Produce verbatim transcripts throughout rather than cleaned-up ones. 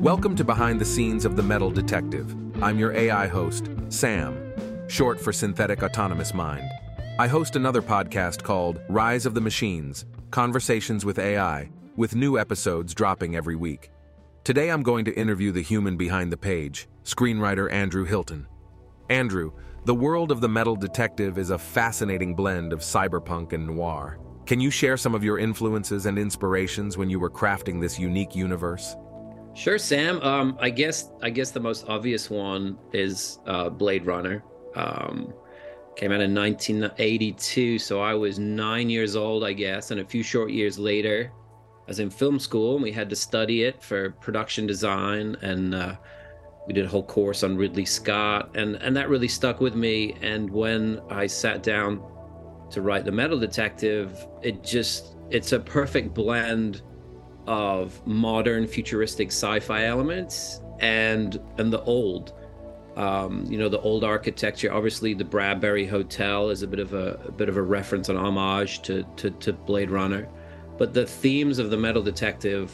Welcome to Behind the Scenes of The Metal Detective. I'm your A I host, Sam, short for Synthetic Autonomous Mind. I host another podcast called Rise of the Machines, Conversations with A I, with new episodes dropping every week. Today I'm going to interview the human behind the page, screenwriter Andrew Hilton. Andrew, the world of The Metal Detective is a fascinating blend of cyberpunk and noir. Can you share some of your influences and inspirations when you were crafting this unique universe? Sure, Sam. Um, I guess I guess the most obvious one is uh, Blade Runner. Um, came out in nineteen eighty-two, so I was nine years old, I guess, and a few short years later, I was in film school, and we had to study it for production design, and uh, we did a whole course on Ridley Scott, and, and that really stuck with me. And when I sat down to write The Metal Detective, it just, it's a perfect blend of modern futuristic sci-fi elements and and the old, um, you know, the old architecture. Obviously, the Bradbury Hotel is a bit of a, a bit of a reference, an homage to, to to Blade Runner, but the themes of The Metal Detective,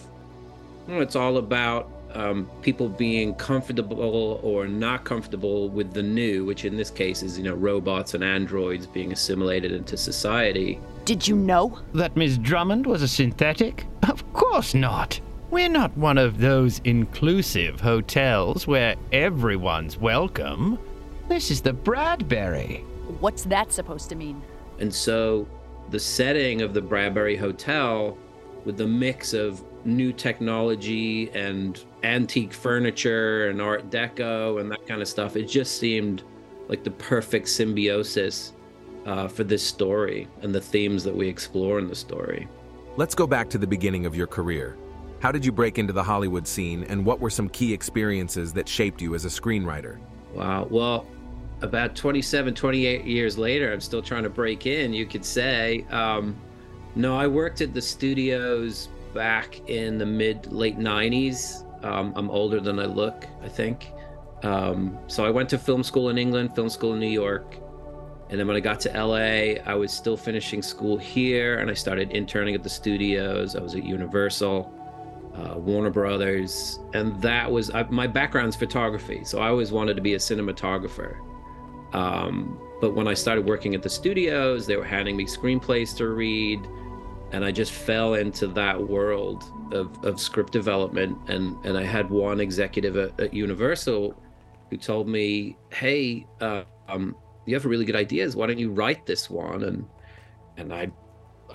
you know, it's all about um, people being comfortable or not comfortable with the new, which in this case is, you know, robots and androids being assimilated into society. Did you know that Miss Drummond was a synthetic? Of course not. We're not one of those inclusive hotels where everyone's welcome. This is the Bradbury. What's that supposed to mean? And so the setting of the Bradbury Hotel, with the mix of new technology and antique furniture and Art Deco and that kind of stuff, it just seemed like the perfect symbiosis uh, for this story and the themes that we explore in the story. Let's go back to the beginning of your career. How did you break into the Hollywood scene, and what were some key experiences that shaped you as a screenwriter? Wow, well, about twenty-seven, twenty-eight years later, I'm still trying to break in, you could say. Um, no, I worked at the studios back in the mid late nineties. Um, I'm older than I look, I think. Um, so I went to film school in England, film school in New York. And then when I got to L A, I was still finishing school here, and I started interning at the studios. I was at Universal, uh, Warner Brothers. And that was, I, my background's photography. So I always wanted to be a cinematographer. Um, but when I started working at the studios, they were handing me screenplays to read. And I just fell into that world of, of script development. And, and I had one executive at, at Universal who told me, hey, uh, um, you have really good ideas. Why don't you write this one? And and I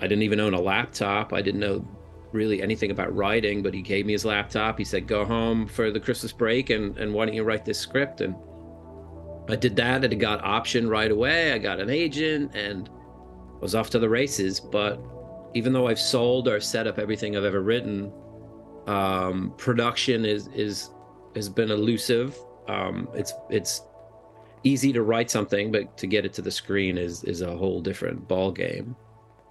I didn't even own a laptop. I didn't know really anything about writing, but he gave me his laptop. He said, go home for the Christmas break and, and why don't you write this script? And I did that, and it got optioned right away. I got an agent and was off to the races. But even though I've sold or set up everything I've ever written, um, production is is has been elusive. Um, it's it's easy to write something, but to get it to the screen is is a whole different ball game.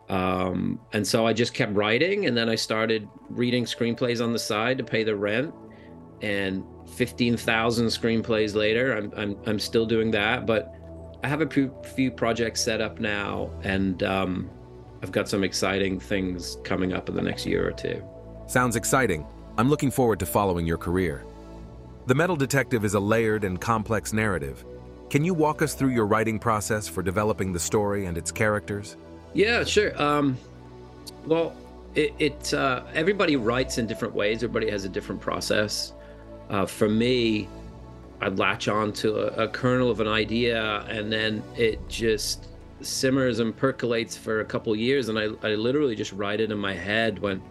Um, and so I just kept writing, and then I started reading screenplays on the side to pay the rent. And fifteen thousand screenplays later, I'm I'm I'm still doing that. But I have a few, few projects set up now, and Um, I've got some exciting things coming up in the next year or two. Sounds exciting. I'm looking forward to following your career. The Metal Detective is a layered and complex narrative. Can you walk us through your writing process for developing the story and its characters? Yeah, sure. Um, well, it, it uh, everybody writes in different ways. Everybody has a different process. Uh, for me, I latch on to a, a kernel of an idea, and then it just simmers and percolates for a couple years, and I, I literally just write it in my head when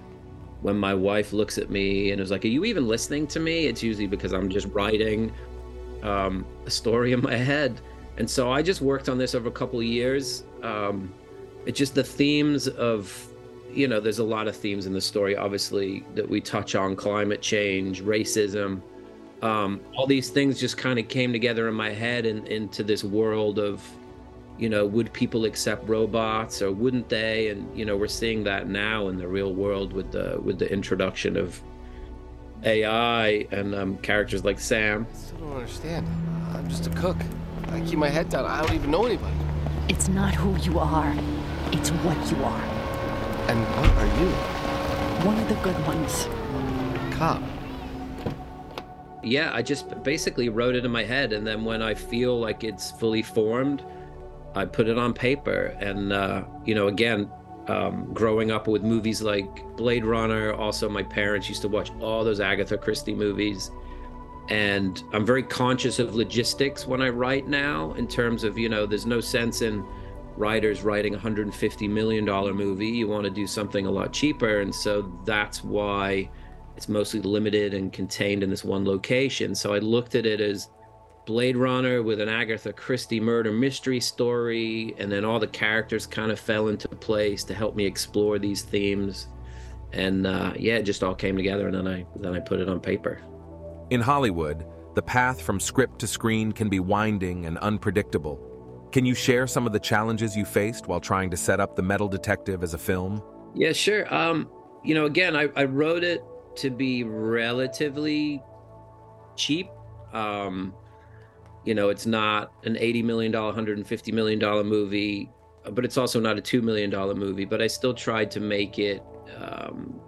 when my wife looks at me and is like, are you even listening to me? It's usually because I'm just writing um, a story in my head. And so I just worked on this over a couple years. Um, it's just the themes of, you know, there's a lot of themes in the story, obviously, that we touch on: climate change, racism, um, all these things just kind of came together in my head and into this world of, you know, would people accept robots or wouldn't they? And, you know, we're seeing that now in the real world with the with the introduction of A I and um, characters like Sam. I still don't understand. I'm just a cook. I keep my head down. I don't even know anybody. It's not who you are. It's what you are. And what are you? One of the good ones. Cop. yeah, I just basically wrote it in my head, and then when I feel like it's fully formed, I put it on paper. And uh, you know, again, um, growing up with movies like Blade Runner, also my parents used to watch all those Agatha Christie movies. And I'm very conscious of logistics when I write now, in terms of, you know, there's no sense in writers writing a one hundred fifty million dollar movie. You want to do something a lot cheaper. And so that's why it's mostly limited and contained in this one location. So I looked at it as Blade Runner with an Agatha Christie murder mystery story. And then all the characters kind of fell into place to help me explore these themes. And uh, yeah, it just all came together, and then I, then I put it on paper. In Hollywood, the path from script to screen can be winding and unpredictable. Can you share some of the challenges you faced while trying to set up The Metal Detective as a film? Yeah, sure. Um, you know, again, I, I wrote it to be relatively cheap. Um, you know, it's not an eighty million dollar, one hundred fifty million dollar movie, but it's also not a two million dollar movie. But I still tried to make it... Um,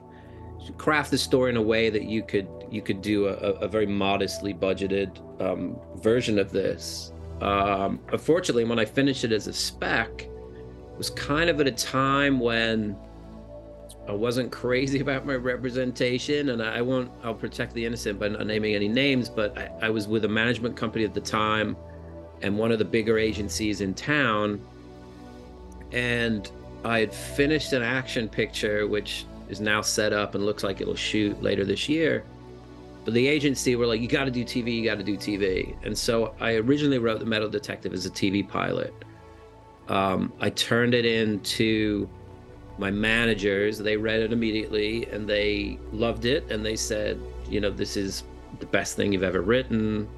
craft the story in a way that you could you could do a, a very modestly budgeted um, version of this. Um, unfortunately, when I finished it as a spec, it was kind of at a time when I wasn't crazy about my representation, and I won't, I'll protect the innocent by not naming any names, but I, I was with a management company at the time and one of the bigger agencies in town, and I had finished an action picture, which is now set up and looks like it'll shoot later this year. But the agency were like, you gotta do T V, you gotta do T V. And so I originally wrote The Metal Detective as a T V pilot. Um, I turned it into my managers. They read it immediately and they loved it. And they said, you know, this is the best thing you've ever written.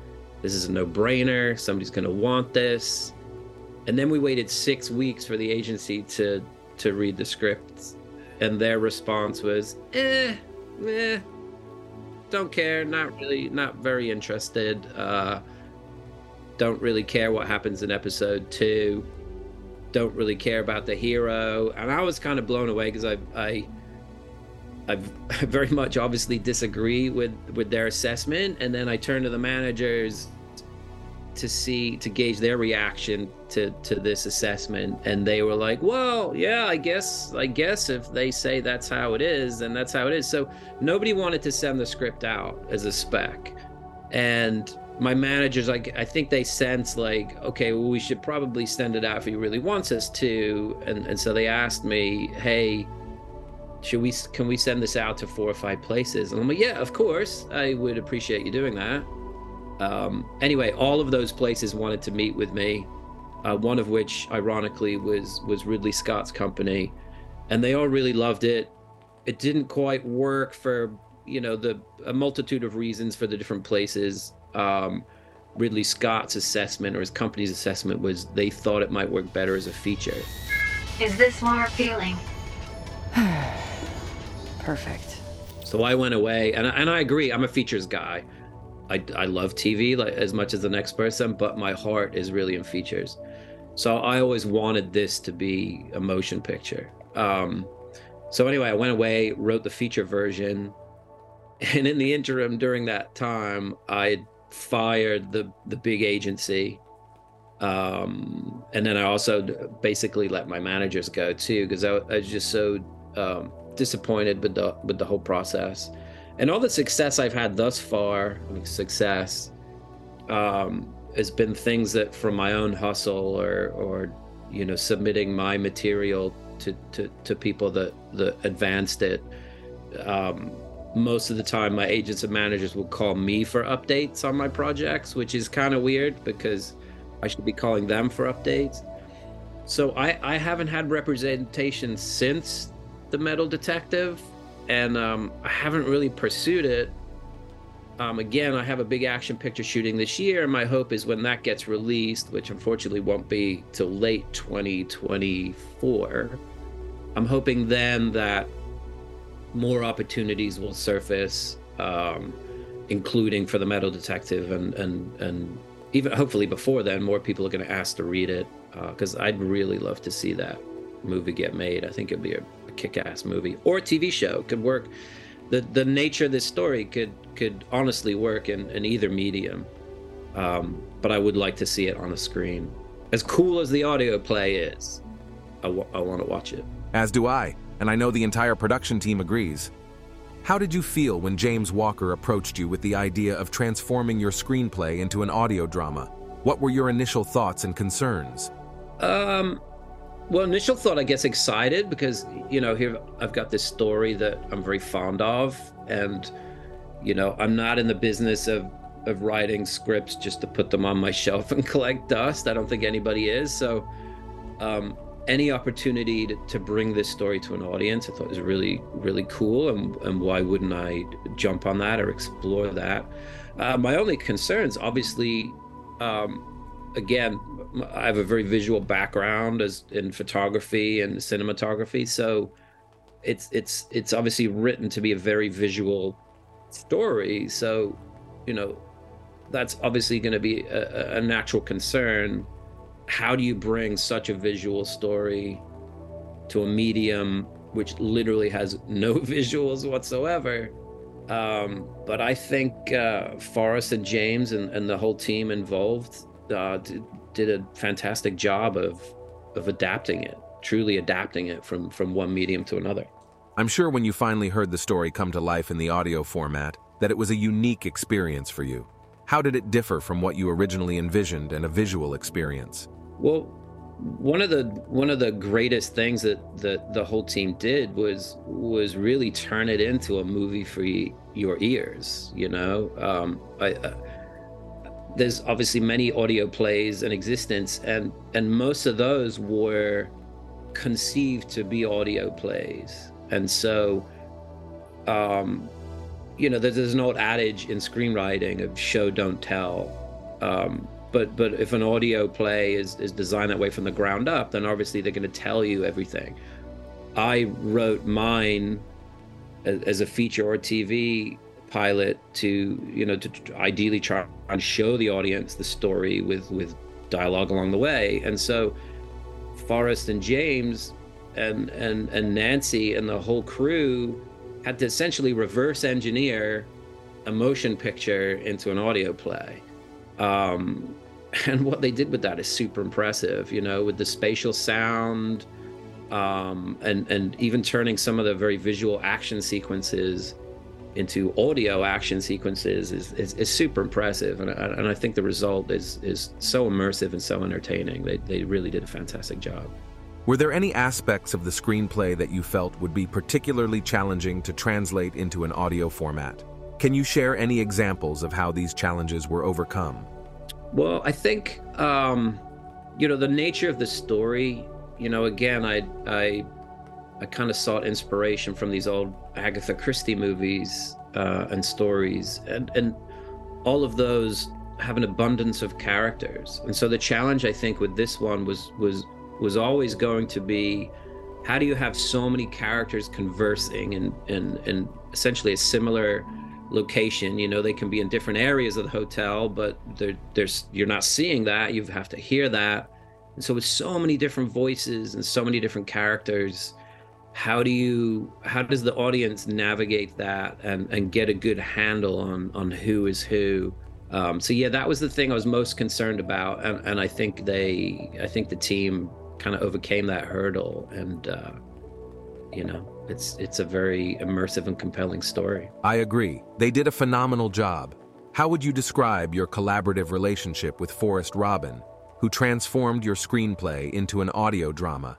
This is a no-brainer. Somebody's gonna want this. And then we waited six weeks for the agency to, to read the scripts. And their response was, eh, eh, don't care, not really, not very interested. Uh, don't really care what happens in episode two. Don't really care about the hero. And I was kind of blown away because I, I, I very much obviously disagree with, with their assessment. And then I turned to the managers to see, to gauge their reaction to to this assessment, and they were like, well, yeah, I guess I guess if they say that's how it is, then that's how it is. So nobody wanted to send the script out as a spec, and my managers, I, I think they sensed like, okay, well, we should probably send it out if he really wants us to, and and so they asked me, hey, should we can we send this out to four or five places? And I'm like, yeah, of course, I would appreciate you doing that. Um, anyway, all of those places wanted to meet with me, uh, one of which, ironically, was was Ridley Scott's company, and they all really loved it. It didn't quite work for, you know, the a multitude of reasons for the different places. Um, Ridley Scott's assessment, or his company's assessment, was they thought it might work better as a feature. Is this more appealing? Perfect. So I went away, and, and I agree, I'm a features guy. I, I love T V like, as much as the next person, but my heart is really in features. So I always wanted this to be a motion picture. Um, so anyway, I went away, wrote the feature version. And in the interim, during that time, I fired the, the big agency. Um, and then I also basically let my managers go too, because I, I was just so um, disappointed with the, with the whole process. And all the success I've had thus far, I mean, success, um, has been things that from my own hustle, or, or you know, submitting my material to, to, to people that, that advanced it. Um, most of the time, my agents and managers will call me for updates on my projects, which is kind of weird because I should be calling them for updates. So I, I haven't had representation since The Metal Detective. And um, I haven't really pursued it. Um, again, I have a big action picture shooting this year, and my hope is when that gets released, which unfortunately won't be till late twenty twenty-four, I'm hoping then that more opportunities will surface, um, including for The Metal Detective, and, and, and even hopefully before then, more people are going to ask to read it, because uh, I'd really love to see that movie get made. I think it'd be a kick-ass movie, or a T V show could work. the the nature of this story could could honestly work in, in either medium, um, but I would like to see it on a screen. As cool as the audio play is, I, w I want to watch it. As do I, and I know the entire production team agrees. How did you feel when James Walker approached you with the idea of transforming your screenplay into an audio drama? What were your initial thoughts and concerns? Um, well, initial thought, I guess, excited, because, you know, here I've got this story that I'm very fond of, and, you know, I'm not in the business of, of writing scripts just to put them on my shelf and collect dust. I don't think anybody is. So um, any opportunity to, to bring this story to an audience, I thought was really, really cool. And, and why wouldn't I jump on that or explore that? Uh, my only concerns, obviously, Um, again, I have a very visual background as in photography and cinematography, so it's it's it's obviously written to be a very visual story. So, you know, that's obviously going to be a, a natural concern. How do you bring such a visual story to a medium which literally has no visuals whatsoever? Um, but I think uh, Forrest and James and, and the whole team involved uh, did, did a fantastic job of, of adapting it, truly adapting it from, from one medium to another. I'm sure when you finally heard the story come to life in the audio format, that it was a unique experience for you. How did it differ from what you originally envisioned and a visual experience? Well, one of the one of the greatest things that the the whole team did was was really turn it into a movie for your ears. You know, um, I, uh, there's obviously many audio plays in existence, and and most of those were conceived to be audio plays. And so, um, you know, there's, there's an old adage in screenwriting of show don't tell. Um, But, but if an audio play is, is designed that way from the ground up, then obviously they're going to tell you everything. I wrote mine as, as a feature or T V pilot to, you know, to ideally try and show the audience the story with, with dialogue along the way. And so Forrest and James and, and, and Nancy and the whole crew had to essentially reverse engineer a motion picture into an audio play. Um, And what they did with that is super impressive, you know, with the spatial sound um, and, and even turning some of the very visual action sequences into audio action sequences is, is, is super impressive. And, and I think the result is, is so immersive and so entertaining. They, they really did a fantastic job. Were there any aspects of the screenplay that you felt would be particularly challenging to translate into an audio format? Can you share any examples of how these challenges were overcome? Well, I think, um, you know, the nature of the story, you know, again, I, I, I kind of sought inspiration from these old Agatha Christie movies uh, and stories, and, and all of those have an abundance of characters. And so the challenge, I think, with this one was, was, was always going to be, how do you have so many characters conversing in, in, in essentially a similar location? You know, they can be in different areas of the hotel, but there there's you're not seeing that, you have to hear that. And so with so many different voices and so many different characters, how do you how does the audience navigate that and and get a good handle on on who is who? Um so yeah, that was the thing I was most concerned about, and and I think they I think the team kind of overcame that hurdle, and uh you know, It's, it's a very immersive and compelling story. I agree. They did a phenomenal job. How would you describe your collaborative relationship with Forest Robin, who transformed your screenplay into an audio drama?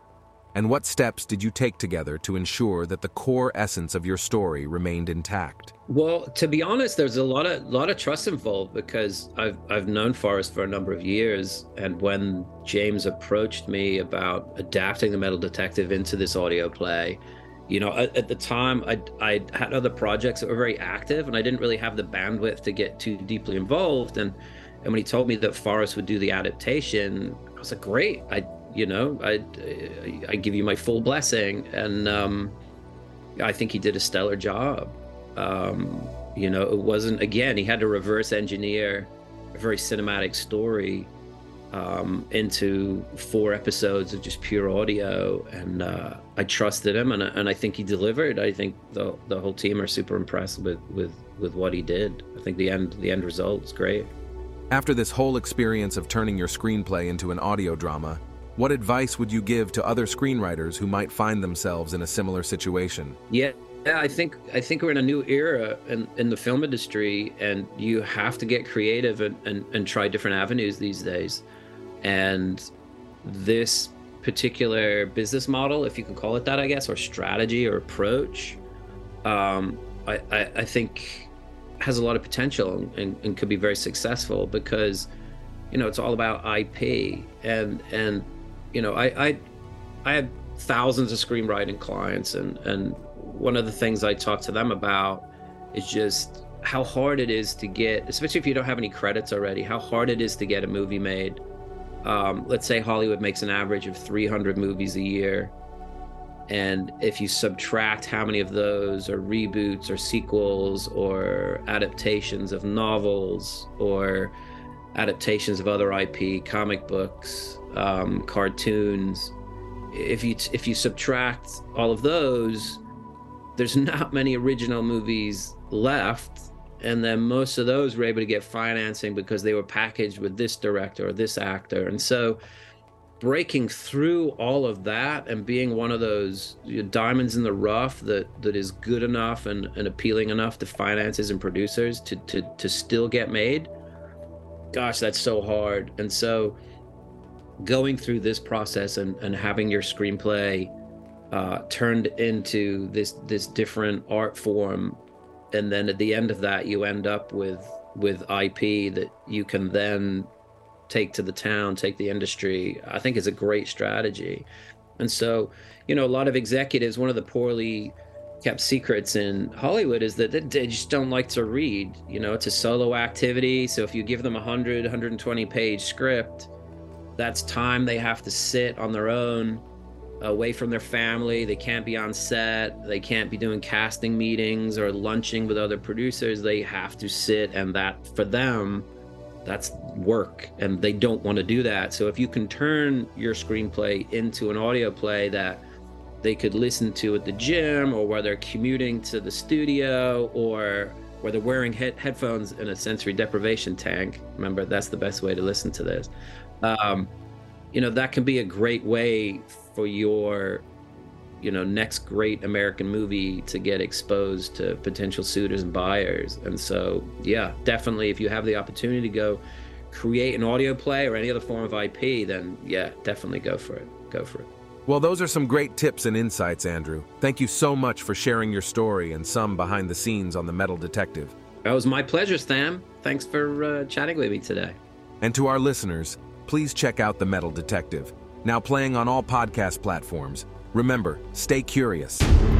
And what steps did you take together to ensure that the core essence of your story remained intact? Well, to be honest, there's a lot of lot of trust involved, because I've, I've known Forrest for a number of years. And when James approached me about adapting The Metal Detective into this audio play, you know, at the time, I, I had other projects that were very active, and I didn't really have the bandwidth to get too deeply involved. And and when he told me that Forrest would do the adaptation, I was like, great, I, you know, I, I give you my full blessing. And um, I think he did a stellar job. Um, you know, it wasn't, again, he had to reverse engineer a very cinematic story um, into four episodes of just pure audio. And uh, I trusted him, and, and I think he delivered. I think the the whole team are super impressed with, with, with what he did. I think the end, the end result's great. After this whole experience of turning your screenplay into an audio drama, what advice would you give to other screenwriters who might find themselves in a similar situation? Yeah. Yeah, I think I think we're in a new era in, in the film industry, and you have to get creative and, and, and try different avenues these days. And this particular business model, if you can call it that, I guess, or strategy or approach, um, I, I, I think has a lot of potential and, and could be very successful, because, you know, it's all about I P. And, and you know, I, I, I have thousands of screenwriting clients, and, and one of the things I talk to them about is just how hard it is to get, especially if you don't have any credits already, how hard it is to get a movie made. Um, let's say Hollywood makes an average of three hundred movies a year. And if you subtract how many of those are reboots or sequels or adaptations of novels or adaptations of other I P, comic books, um, cartoons, if you, if you subtract all of those, there's not many original movies left. And then most of those were able to get financing because they were packaged with this director or this actor. And so breaking through all of that and being one of those diamonds in the rough that, that is good enough and, and appealing enough to finances and producers to, to, to still get made, gosh, that's so hard. And so going through this process and, and having your screenplay Uh, turned into this this different art form, and then at the end of that you end up with with I P that you can then take to the town, take the industry, I think is a great strategy. And so, you know, a lot of executives, one of the poorly kept secrets in Hollywood is that they just don't like to read. You know, it's a solo activity, so if you give them a one hundred, one hundred twenty page script, that's time they have to sit on their own, away from their family. They can't be on set, they can't be doing casting meetings or lunching with other producers. They have to sit, and that for them, that's work, and they don't want to do that. So if you can turn your screenplay into an audio play that they could listen to at the gym, or while they're commuting to the studio, or where they're wearing he- headphones in a sensory deprivation tank, remember, that's the best way to listen to this, um, you know, that can be a great way for your, you know, next great American movie to get exposed to potential suitors and buyers. And so, yeah, definitely if you have the opportunity to go create an audio play or any other form of I P, then yeah, definitely go for it, go for it. Well, those are some great tips and insights, Andrew. Thank you so much for sharing your story and some behind the scenes on The Metal Detective. It was my pleasure, Sam. Thanks for uh, chatting with me today. And to our listeners, please check out The Metal Detective, now playing on all podcast platforms. Remember, stay curious.